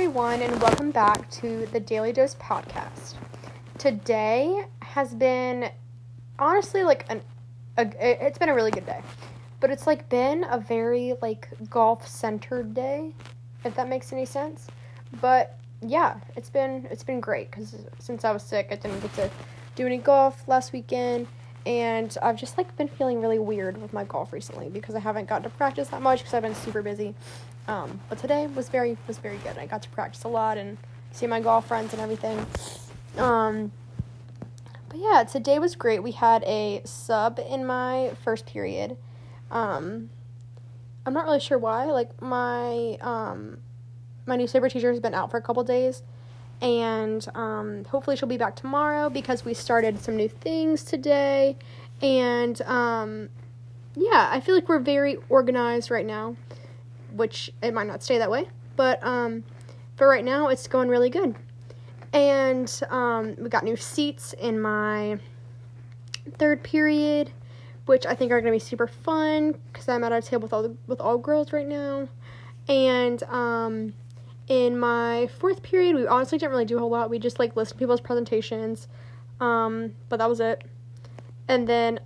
everyone, and welcome back to the Daily Dose podcast. Today has been honestly it's been a really good day, but it's like been a very like golf-centered day, if that makes any sense. But yeah, it's been great because since I was sick, I didn't get to do any golf last weekend. And I've just, like, been feeling really weird with my golf recently because I haven't gotten to practice that much because I've been super busy. But today was very good. I got to practice a lot and see my golf friends and everything. But, yeah, today was great. We had a sub in my first period. I'm not really sure why. Like, my new saber teacher has been out for a couple days. And hopefully she'll be back tomorrow because we started some new things today. And yeah, I feel like we're very organized right now, which it might not stay that way, but for right now it's going really good. And we got new seats in my third period, which I think are going to be super fun because I'm at a table with all girls right now. And in my fourth period, we honestly didn't really do a whole lot. We just, like, listened to people's presentations, but that was it. And then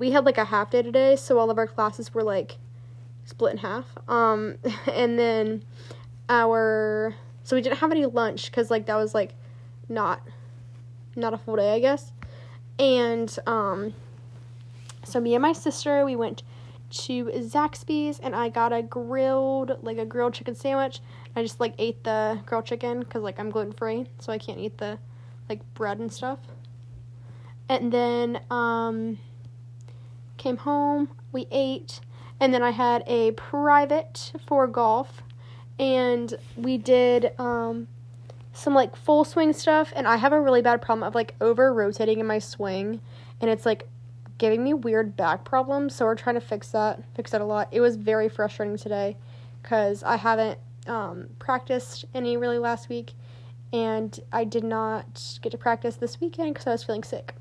we had, like, a half day today, so all of our classes were, like, split in half. And then so we didn't have any lunch, because, like, that was, like, not a full day, I guess. And, so me and my sister, we went to Zaxby's, and I got a grilled chicken sandwich. I just, like, ate the grilled chicken, because, like, I'm gluten-free, so I can't eat the, like, bread and stuff. And then, came home, we ate, and then I had a private for golf, and we did, some, like, full swing stuff, and I have a really bad problem of, like, over-rotating in my swing, and it's, like, giving me weird back problems, so we're trying to fix that a lot. It was very frustrating today, because I haven't practiced any really last week, and I did not get to practice this weekend because I was feeling sick.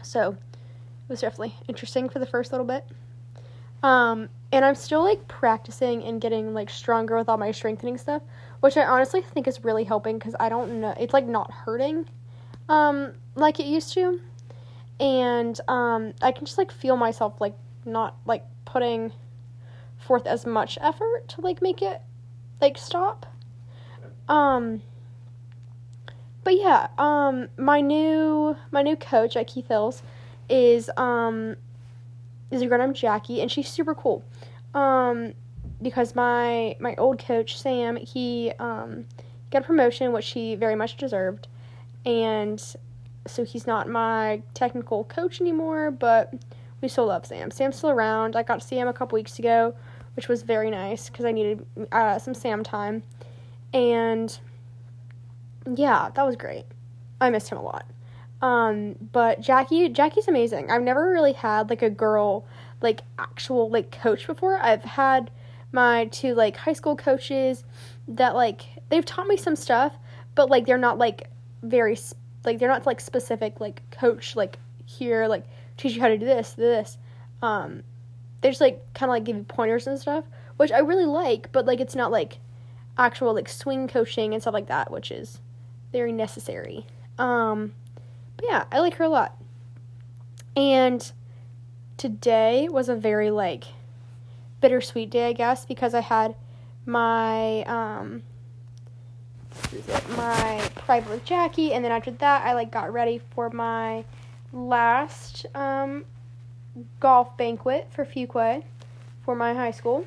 So it was definitely interesting for the first little bit. And I'm still, like, practicing and getting, like, stronger with all my strengthening stuff, which I honestly think is really helping because I don't know, it's, like, not hurting like it used to. And I can just, like, feel myself, like, not, like, putting forth as much effort to, like, make it, like, stop. But yeah, my new coach at Keith Hills is a girl named Jackie, and she's super cool. Because my old coach Sam, he got a promotion, which he very much deserved, and so he's not my technical coach anymore, but we still love Sam. Sam's still around. I got to see him a couple weeks ago, which was very nice because I needed some Sam time. And yeah, that was great. I missed him a lot. But Jackie's amazing. I've never really had, like, a girl, like, actual, like, coach before. I've had my two, like, high school coaches that, like, they've taught me some stuff, but, like, they're not, like, very specific, like, coach, like, here, like, teach you how to do this. They just, like, kind of, like, give you pointers and stuff, which I really like, but, like, it's not, like, actual, like, swing coaching and stuff like that, which is very necessary. But yeah, I like her a lot. And today was a very, like, bittersweet day, I guess, because I had my, my private with Jackie, and then after that, I, like, got ready for my last, golf banquet for Fuquay for my high school,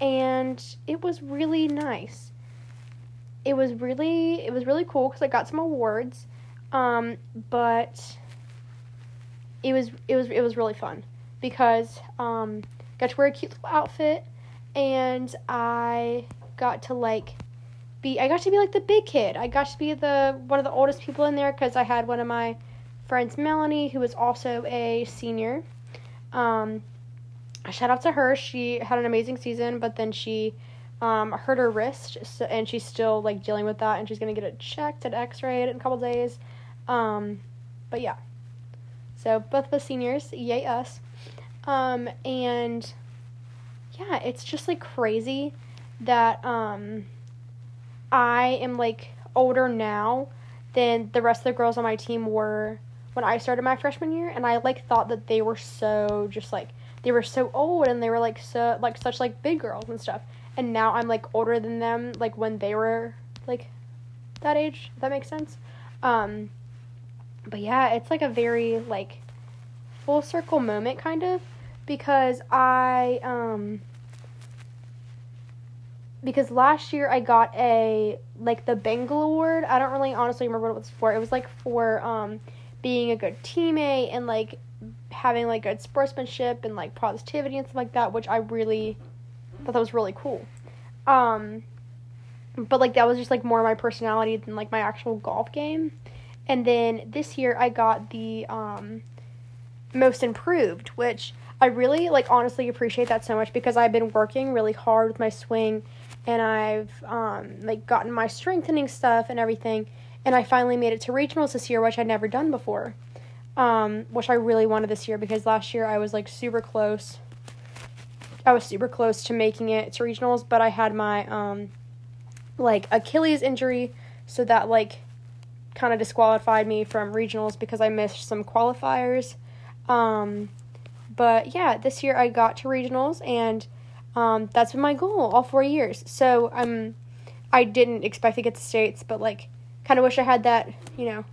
and it was really nice. It was really cool because I got some awards, but it was really fun because got to wear a cute little outfit, and I got to be like the big kid. I got to be one of the oldest people in there because I had one of my friends, Melanie, who was also a senior. Shout out to her. She had an amazing season, but then she hurt her wrist, so, and she's still, like, dealing with that, and she's gonna get it checked and x-rayed in a couple days. But yeah, so both of us seniors, yay us. And yeah, it's just, like, crazy that I am, like, older now than the rest of the girls on my team were when I started my freshman year, and I, like, thought that they were so just, like, they were so old, and they were, like, so, like, such, like, big girls and stuff, and now I'm, like, older than them, like, when they were, like, that age, if that makes sense, but yeah, it's, like, a very, like, full circle moment, kind of, because I, because last year I got a, like, the Bengal Award. I don't really honestly remember what it was for. It was, like, for, being a good teammate and, like, having, like, good sportsmanship and, like, positivity and stuff like that, which I really thought that was really cool. But, like, that was just, like, more my personality than, like, my actual golf game. And then this year I got the, most improved, which I really, like, honestly appreciate that so much because I've been working really hard with my swing and I've, like, gotten my strengthening stuff and everything, and I finally made it to regionals this year, which I'd never done before, which I really wanted this year because last year I was, like, super close. I was super close to making it to regionals, but I had my, like, Achilles injury, so that, like, kind of disqualified me from regionals because I missed some qualifiers, but yeah, this year I got to regionals, and that's been my goal all 4 years. So I didn't expect to get to states, but, like, kind of wish I had that, you know,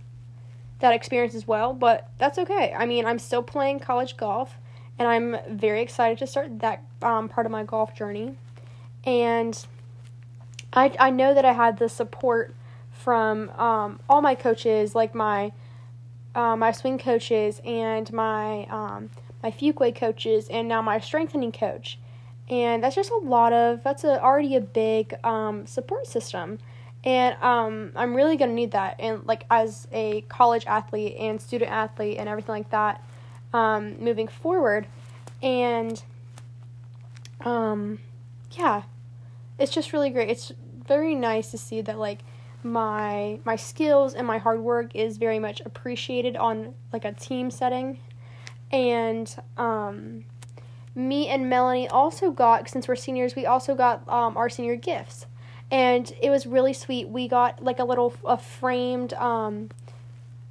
that experience as well. But that's okay. I mean, I'm still playing college golf, and I'm very excited to start that part of my golf journey. And I know that I had the support from all my coaches, like my swing coaches and my Fuquay coaches, and now my strengthening coach, and that's just a lot of, already a big, support system, and, I'm really gonna need that, and, like, as a college athlete and student athlete and everything like that, moving forward, and, yeah, it's just really great. It's very nice to see that, like, my skills and my hard work is very much appreciated on, like, a team setting. And, me and Melanie also got, since we're seniors, we also got, our senior gifts, and it was really sweet. We got, like, a framed, like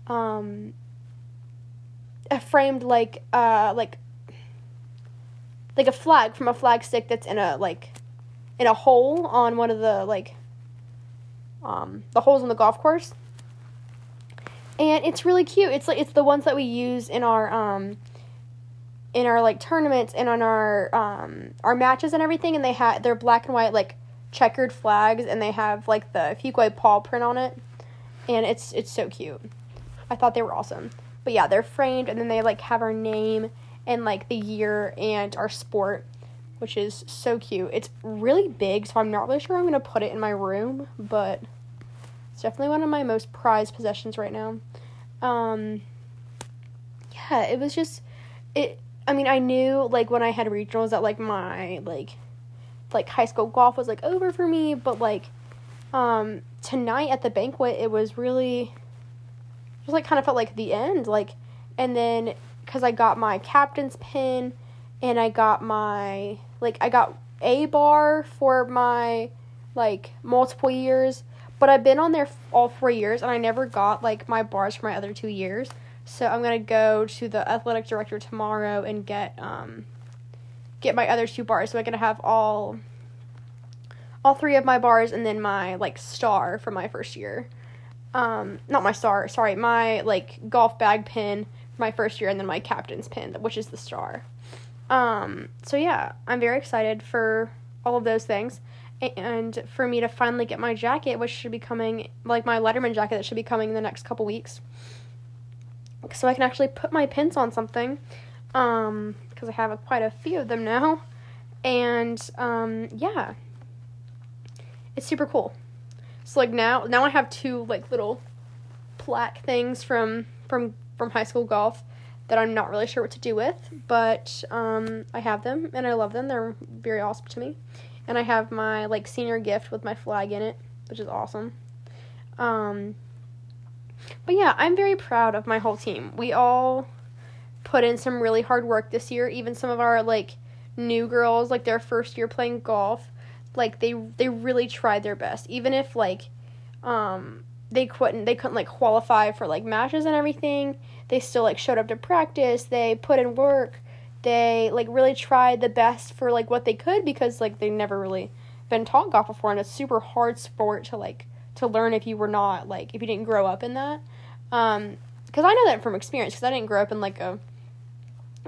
a flag from a flag stick that's in a, like, in a hole on one of the, like, the holes on the golf course. And it's really cute. It's, like, it's the ones that we use in our, like, tournaments and on our matches and everything, and they're black and white, like, checkered flags, and they have, like, the Fuquay paw print on it, and it's so cute. I thought they were awesome. But yeah, they're framed, and then they, like, have our name and, like, the year and our sport, which is so cute. It's really big, so I'm not really sure I'm going to put it in my room, but it's definitely one of my most prized possessions right now. Yeah, it was just, I mean, I knew, like, when I had regionals that, like, my, like, high school golf was, like, over for me, but, like, tonight at the banquet, it was really, just, like, kind of felt like the end, like, and then, because I got my captain's pin, and I got my, like, I got a bar for my, like, multiple years, but I've been on there all 4 years, and I never got, like, my bars for my other 2 years, so I'm gonna go to the athletic director tomorrow and get my other 2 bars, so I'm gonna have all 3 of my bars, and then my, like, star for my first year, not my star, sorry, my, like, golf bag pin for my first year, and then my captain's pin, which is the star, so yeah, I'm very excited for all of those things, and for me to finally get my jacket, which should be coming, like, my Letterman jacket that should be coming in the next couple weeks, so I can actually put my pins on something, because I have quite a few of them now, and, yeah, it's super cool, so, like, now I have 2, like, little plaque things from high school golf that I'm not really sure what to do with, but, I have them, and I love them, they're very awesome to me. And I have my, like, senior gift with my flag in it, which is awesome. But yeah, I'm very proud of my whole team. We all put in some really hard work this year. Even some of our, like, new girls, like, their first year playing golf, like, they really tried their best, even if, like, they couldn't, like, qualify for, like, matches and everything, they still, like, showed up to practice, they put in work, they, like, really tried the best for, like, what they could, because, like, they never really been taught golf before, and it's a super hard sport to, like, to learn if you were not, like, if you didn't grow up in that, because I know that from experience, because I didn't grow up in, like, a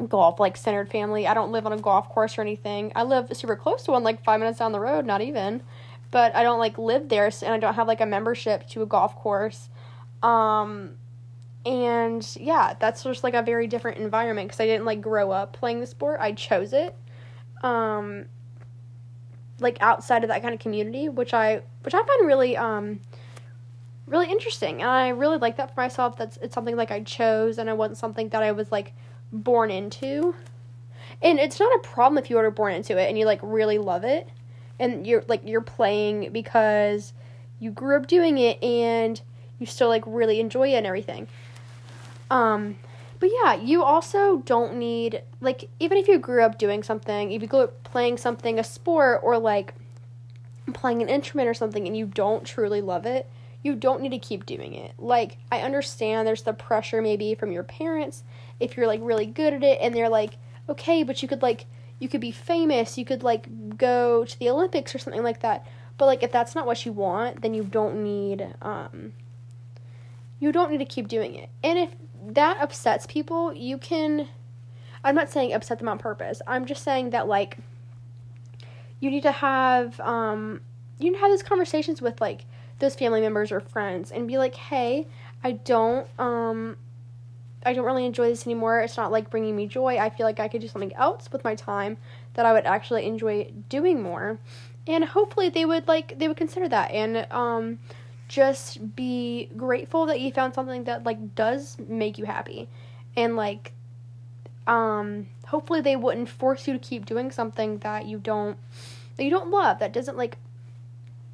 golf, like, centered family. I don't live on a golf course or anything. I live super close to one, like, 5 minutes down the road, not even, but I don't, like, live there, and I don't have, like, a membership to a golf course, and, yeah, that's just, like, a very different environment, because I didn't, like, grow up playing the sport. I chose it, like, outside of that kind of community, which I find really, really interesting, and I really like that for myself. It's something, like, I chose, and it wasn't something that I was, like, born into, and it's not a problem if you are born into it, and you, like, really love it, and you're playing because you grew up doing it, and you still, like, really enjoy it and everything, but yeah, you also don't need, like, even if you grew up doing something, if you grew up playing something, a sport, or, like, playing an instrument or something, and you don't truly love it, you don't need to keep doing it. Like, I understand there's the pressure maybe from your parents, if you're, like, really good at it, and they're like, okay, but you could, like, you could be famous, you could, like, go to the Olympics or something like that, but, like, if that's not what you want, then you don't need to keep doing it, and if that upsets people, you can, I'm not saying upset them on purpose, I'm just saying that, like, you need to have those conversations with, like, those family members or friends, and be like, hey, I don't really enjoy this anymore, it's not, like, bringing me joy, I feel like I could do something else with my time that I would actually enjoy doing more, and hopefully they would consider that, and, just be grateful that you found something that, like, does make you happy, and, like, hopefully they wouldn't force you to keep doing something that you don't love, that doesn't, like,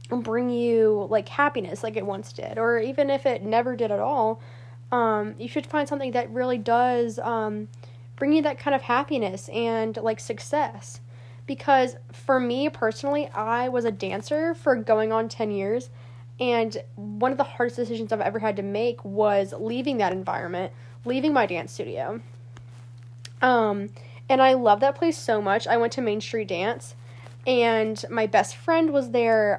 bring you, like, happiness like it once did, or even if it never did at all, you should find something that really does, bring you that kind of happiness and, like, success, because for me personally, I was a dancer for going on 10 years, and one of the hardest decisions I've ever had to make was leaving that environment, leaving my dance studio, and I love that place so much. I went to Main Street Dance, and my best friend was there,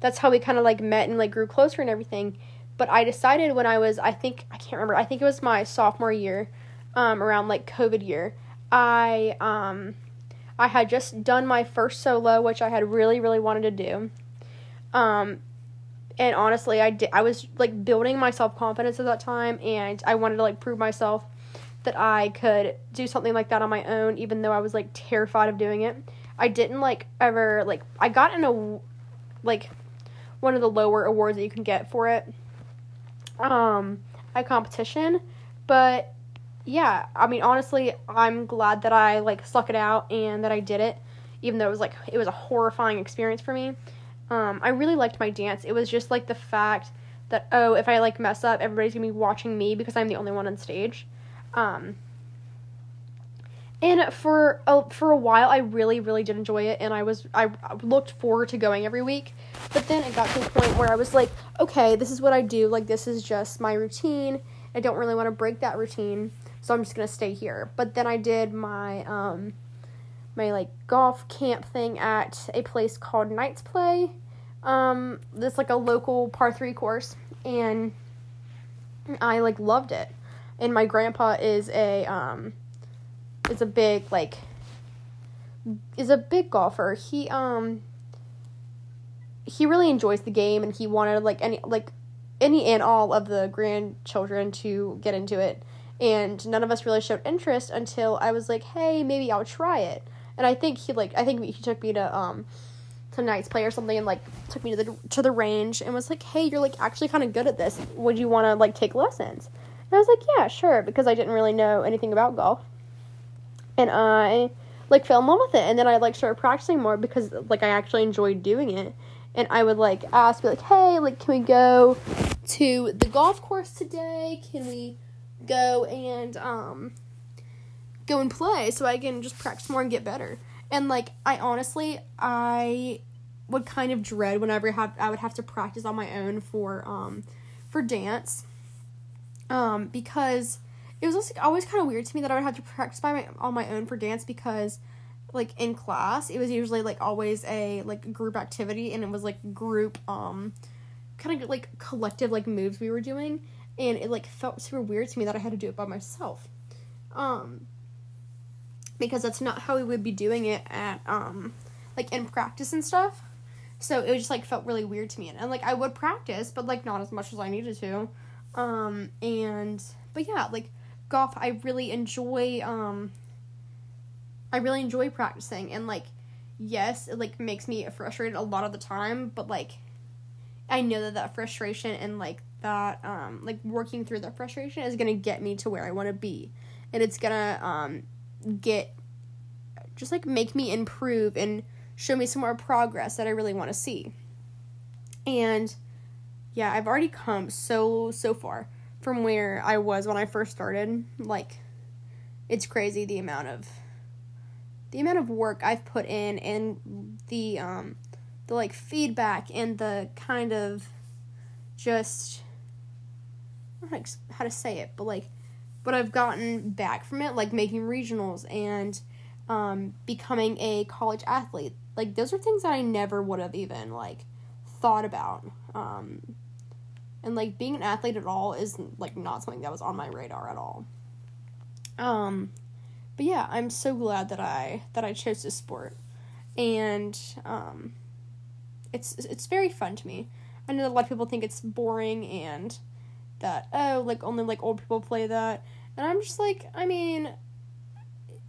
that's how we kind of, like, met and, like, grew closer and everything, but I decided when I was, I think it was my sophomore year, around, like, COVID year, I had just done my first solo, which I had really, really wanted to do, and honestly, I was, like, building my self-confidence at that time, and I wanted to, like, prove myself that I could do something like that on my own, even though I was, like, terrified of doing it. I didn't, like, ever, like, I got in a, like, one of the lower awards that you can get for it, a competition, but, yeah, I mean, honestly, I'm glad that I, like, stuck it out, and that I did it, even though it was, like, it was a horrifying experience for me. I really liked my dance, it was just, like, the fact that, oh, if I, like, mess up, everybody's gonna be watching me, because I'm the only one on stage, and for a while, I really, really did enjoy it, and I looked forward to going every week, but then it got to a point where I was like, okay, this is what I do, like, this is just my routine, I don't really want to break that routine, so I'm just gonna stay here, but then I did my, like, golf camp thing at a place called Night's Play, that's, like, a local par 3 course, and I, like, loved it, and my grandpa is a big golfer. He really enjoys the game, and he wanted, like, any and all of the grandchildren to get into it, and none of us really showed interest until I was like, hey, maybe I'll try it, and I think he took me to Night's Play or something, and, like, took me to the range, and was like, hey, you're, like, actually kind of good at this, would you want to, like, take lessons? And I was like, yeah, sure, because I didn't really know anything about golf. And I, like, fell in love with it, and then I, like, started practicing more, because, like, I actually enjoyed doing it, and I would, like, ask, be like, hey, like, can we go to the golf course today, can we go and, go and play, so I can just practice more and get better, and, like, I honestly, I would kind of dread whenever I would have to practice on my own for dance, because it was also always kind of weird to me that I would have to practice on my own for dance, because, like, in class, it was usually, like, always a, like, group activity, and it was, like, group, kind of, like, collective, like, moves we were doing, and it, like, felt super weird to me that I had to do it by myself, because that's not how we would be doing it at, like, in practice and stuff, so it just, like, felt really weird to me, and, like, I would practice, but, like, not as much as I needed to, but, yeah, like, golf, I really enjoy practicing, and, like, yes, it, like, makes me frustrated a lot of the time, but, like, I know that frustration and, like, that, like, working through that frustration is gonna get me to where I want to be, and it's gonna, make me improve and show me some more progress that I really want to see, and, yeah, I've already come so far from where I was when I first started. Like, it's crazy the amount of work I've put in, and the like feedback and the kind of just, I don't know how to say it, but like what I've gotten back from it, like making regionals and becoming a college athlete. Like, those are things that I never would have even like thought about. And, like, being an athlete at all is, like, not something that was on my radar at all. But, yeah, I'm so glad that I chose this sport. And, it's very fun to me. I know that a lot of people think it's boring and that, oh, like, only, like, old people play that. And I'm just like, I mean,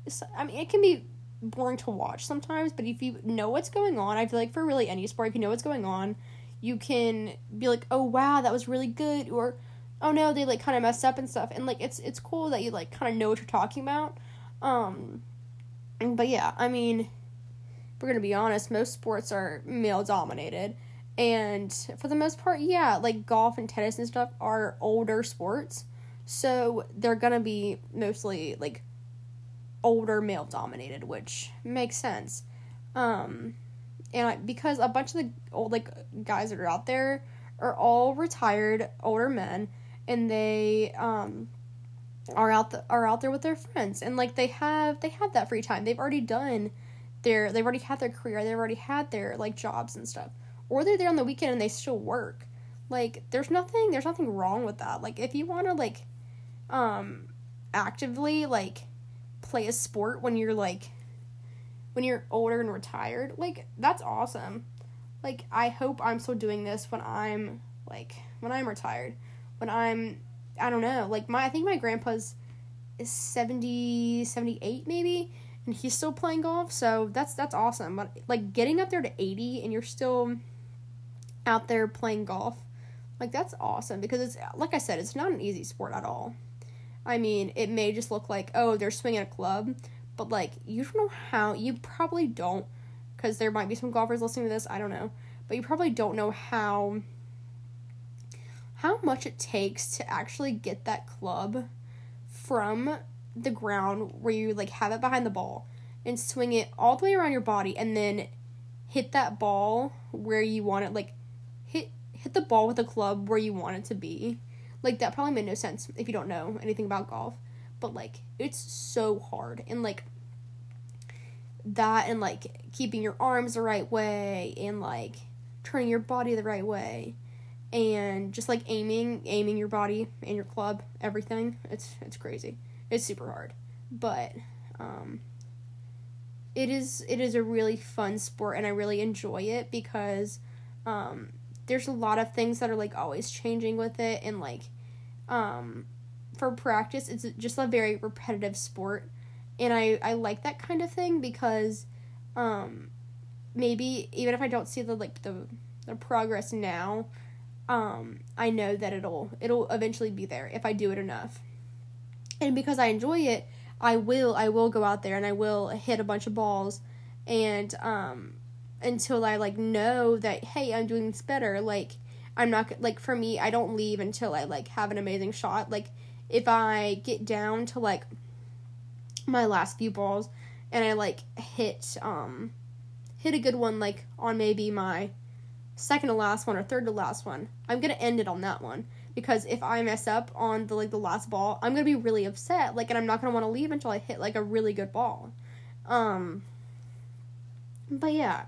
it can be boring to watch sometimes, but if you know what's going on, I feel like for really any sport, if you know what's going on, you can be like, oh, wow, that was really good, or, oh, no, they, like, kind of messed up and stuff, and, like, it's cool that you, like, kind of know what you're talking about, but, yeah, I mean, if we're gonna be honest, most sports are male-dominated, and for the most part, yeah, like, golf and tennis and stuff are older sports, so they're gonna be mostly, like, older male-dominated, which makes sense, And because a bunch of the old, like, guys that are out there are all retired older men, and they, are out there with their friends, and, like, they have that free time, they've already had their career, they've already had their, like, jobs and stuff, or they're there on the weekend and they still work, like, there's nothing wrong with that, like, if you want to, like, actively, like, play a sport when you're older and retired, like, that's awesome. Like, I hope I'm still doing this when I'm retired, I don't know, like, I think my grandpa's is 70, 78 maybe, and he's still playing golf, so that's awesome, but, like, getting up there to 80, and you're still out there playing golf, like, that's awesome, because it's, like I said, it's not an easy sport at all. I mean, it may just look like, oh, they're swinging a club, but, like, you don't know how, you probably don't, because there might be some golfers listening to this, I don't know, but you probably don't know how much it takes to actually get that club from the ground where you, like, have it behind the ball and swing it all the way around your body and then hit that ball where you want it, like, hit the ball with the club where you want it to be. Like, that probably made no sense if you don't know anything about golf. But, like, it's so hard, and, like, that, and, like, keeping your arms the right way, and, like, turning your body the right way, and just, like, aiming your body, and your club, everything, it's crazy, it's super hard, but, it is a really fun sport, and I really enjoy it, because, there's a lot of things that are, like, always changing with it, and, like, for practice, it's just a very repetitive sport, and I like that kind of thing, because, maybe, even if I don't see the progress now, I know that it'll eventually be there, if I do it enough, and because I enjoy it, I will go out there, and I will hit a bunch of balls, and, until I, like, know that, hey, I'm doing this better, like, I'm not, like, for me, I don't leave until I, like, have an amazing shot, like, if I get down to, like, my last few balls, and I, like, hit, hit a good one, like, on maybe my second to last one or third to last one, I'm going to end it on that one. Because if I mess up on the last ball, I'm going to be really upset, and I'm not going to want to leave until I hit, a really good ball. But yeah,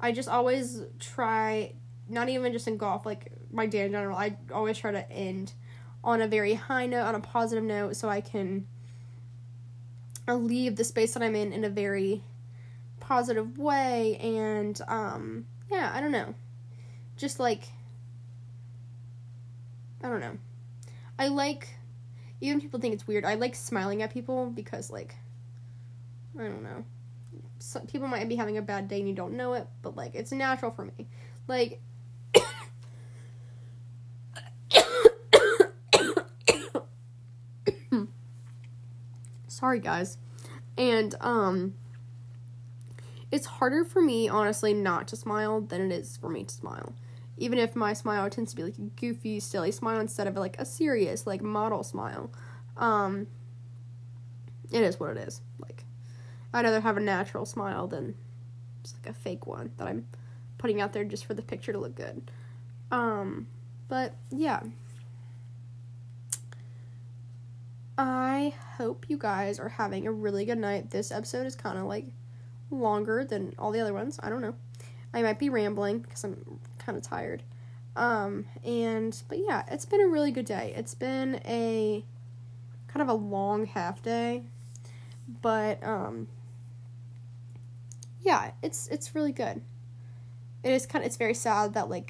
I just always try, not even just in golf, my day in general, I always try to end on a very high note, on a positive note, so I can leave the space that I'm in a very positive way, and, yeah, I don't know, just, I don't know, I even people think it's weird, I smiling at people, because, I don't know, some people might be having a bad day and you don't know it, but, it's natural for me, sorry, guys. And, it's harder for me, honestly, not to smile than it is for me to smile. Even if my smile tends to be, a goofy, silly smile instead of, a serious, model smile. It is what it is. I'd rather have a natural smile than just, a fake one that I'm putting out there just for the picture to look good. But, yeah. I hope you guys are having a really good night. This episode is kind of, longer than all the other ones. I don't know. I might be rambling because I'm kind of tired. But yeah, it's been a really good day. It's been a kind of a long half day. But, yeah, it's really good. It is it's very sad that, I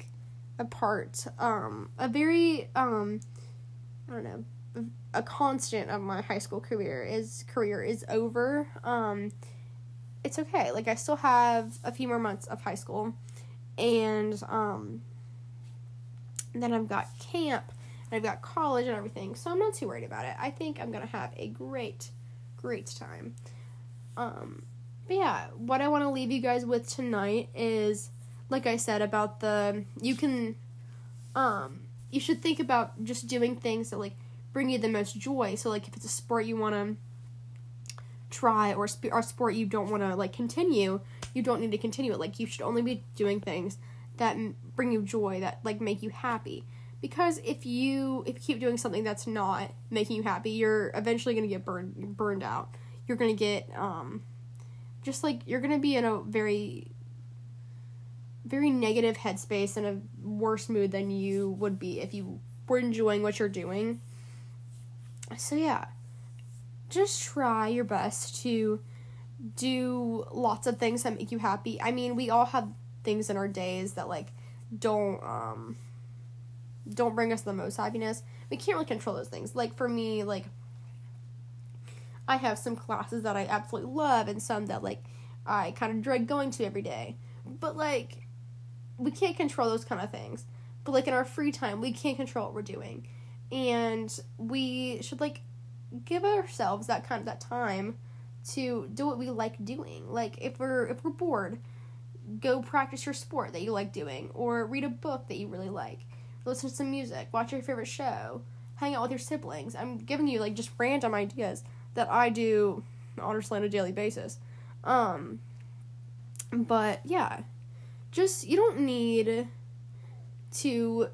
don't know, a constant of my high school career is over. It's okay. I still have a few more months of high school, and then I've got camp and I've got college and everything, so I'm not too worried about it. I think I'm gonna have a great time. But yeah, what I want to leave you guys with tonight is, like I said, about you should think about just doing things that bring you the most joy. So, if it's a sport you want to try, or a sport you don't want to, continue, you don't need to continue it. You should only be doing things that bring you joy, that, make you happy. Because if you keep doing something that's not making you happy, you're eventually going to get burned out. You're going to get, you're going to be in a very, very negative headspace and a worse mood than you would be if you were enjoying what you're doing. So yeah, just try your best to do lots of things that make you happy. I mean, we all have things in our days that, don't bring us the most happiness. We can't really control those things. For me, I have some classes that I absolutely love and some that, I kind of dread going to every day. But, we can't control those kind of things. But, in our free time, we can't control what we're doing. And we should, give ourselves that time to do what we like doing. If we're bored, go practice your sport that you like doing, or read a book that you really like, listen to some music, watch your favorite show, hang out with your siblings. I'm giving you, just random ideas that I do honestly on a daily basis. But, yeah, you don't need to...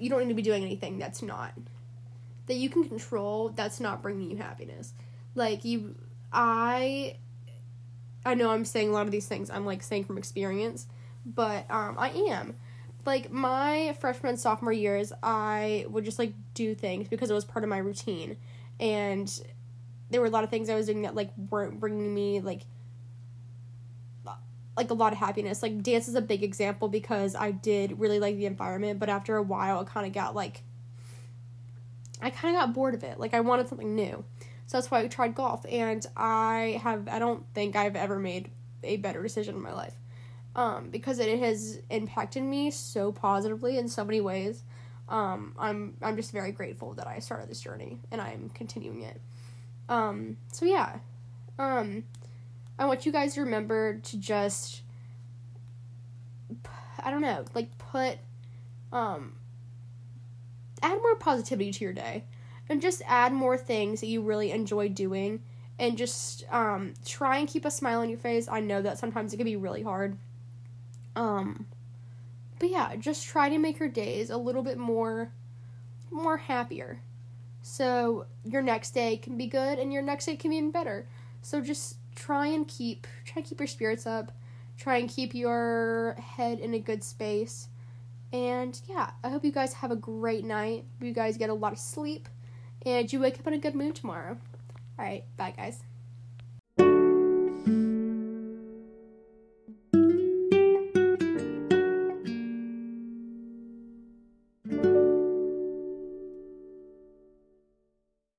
You don't need to be doing anything that you can control, that's not bringing you happiness. I know I'm saying a lot of these things, I'm, saying from experience, but, I am. My freshman and sophomore years, I would just, do things because it was part of my routine, and there were a lot of things I was doing that, weren't bringing me, a lot of happiness. Dance is a big example because I did really like the environment, but after a while, it kind of got, I kind of got bored of it. I wanted something new. So that's why I tried golf, and I don't think I've ever made a better decision in my life, because it has impacted me so positively in so many ways. I'm just very grateful that I started this journey, and I'm continuing it. So yeah, I want you guys to remember to just, I don't know, add more positivity to your day, and just add more things that you really enjoy doing, and just try and keep a smile on your face. I know that sometimes it can be really hard. But yeah, just try to make your days a little bit more happier. So your next day can be good and your next day can be even better. So just try and keep your spirits up. Try and keep your head in a good space. And yeah, I hope you guys have a great night. You guys get a lot of sleep and you wake up in a good mood tomorrow. All right, bye guys.